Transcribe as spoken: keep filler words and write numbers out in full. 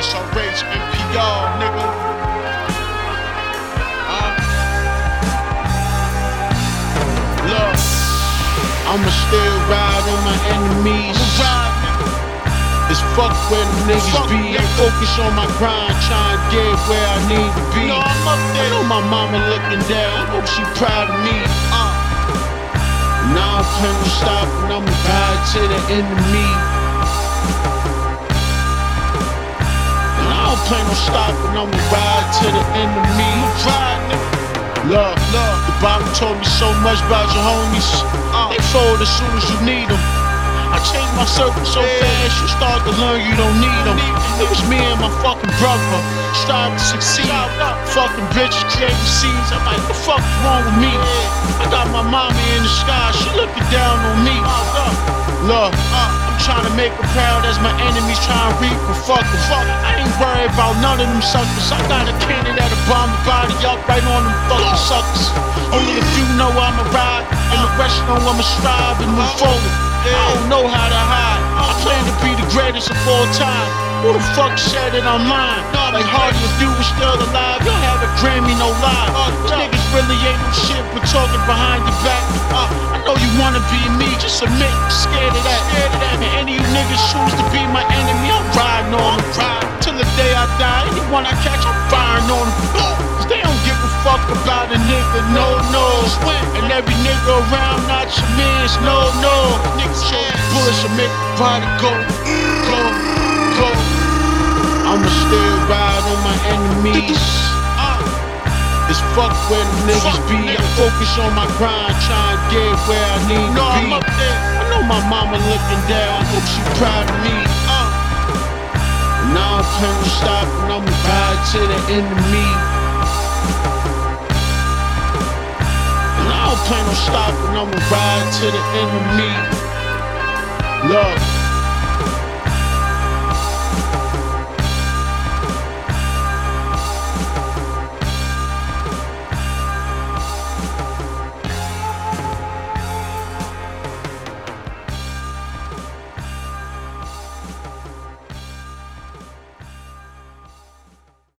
It's our rage, N P R, nigga. Uh. Look, I'ma still ride on my enemies. It's fuck where the niggas fuck be. I focus on my grind, try and get where I need to be. No, I'm up there. I know my mama looking down, I hope she proud of me. Uh. Now I plan to stop and I'ma ride to the enemy. I plan on stopping, I'ma ride to the enemy. Love, love, the Bible told me so much about your homies. Uh, they fold as soon as you need them. I changed my circle so fast, you start to learn you don't need them. It was me and my fucking brother, strive to succeed. Fucking bitches creating scenes, I'm like, the fuck is wrong with me? I got my mommy in the sky, she looking down on me. Love, uh, trying to make her proud as my enemies trying to reap her fucking fuck. I ain't worried about none of them suckers. I got a cannon that'll bomb the body up right on them fucking suckers. Only if you know I'ma ride, and the rest know I'ma strive and move forward. I don't know how to hide. I plan to be the greatest of all time. Who the fuck said it on mine? Like Hardy, if you was still alive, you'll have a Grammy, no lie. These niggas really ain't no shit, but talking behind your back. I know you wanna be me, just admit I'm scared of that. Choose to be my enemy, I'm riding on them. Ride till the day I die, anyone I catch, I'm firing on them. Cause they don't give a fuck about a nigga, no, no. And every nigga around, not your man's, no, no. Niggas show bullets and make the body go, go, go. I'ma still ride on my enemies. It's fuck where the niggas be. I focus on my grind, try and get where I need to be. I'm up there. My mama looking down, I hope she proud of me. Uh. Now I plan on stopping, I'ma ride to the enemy. Now I plan on stopping, I'ma ride to the enemy. Love.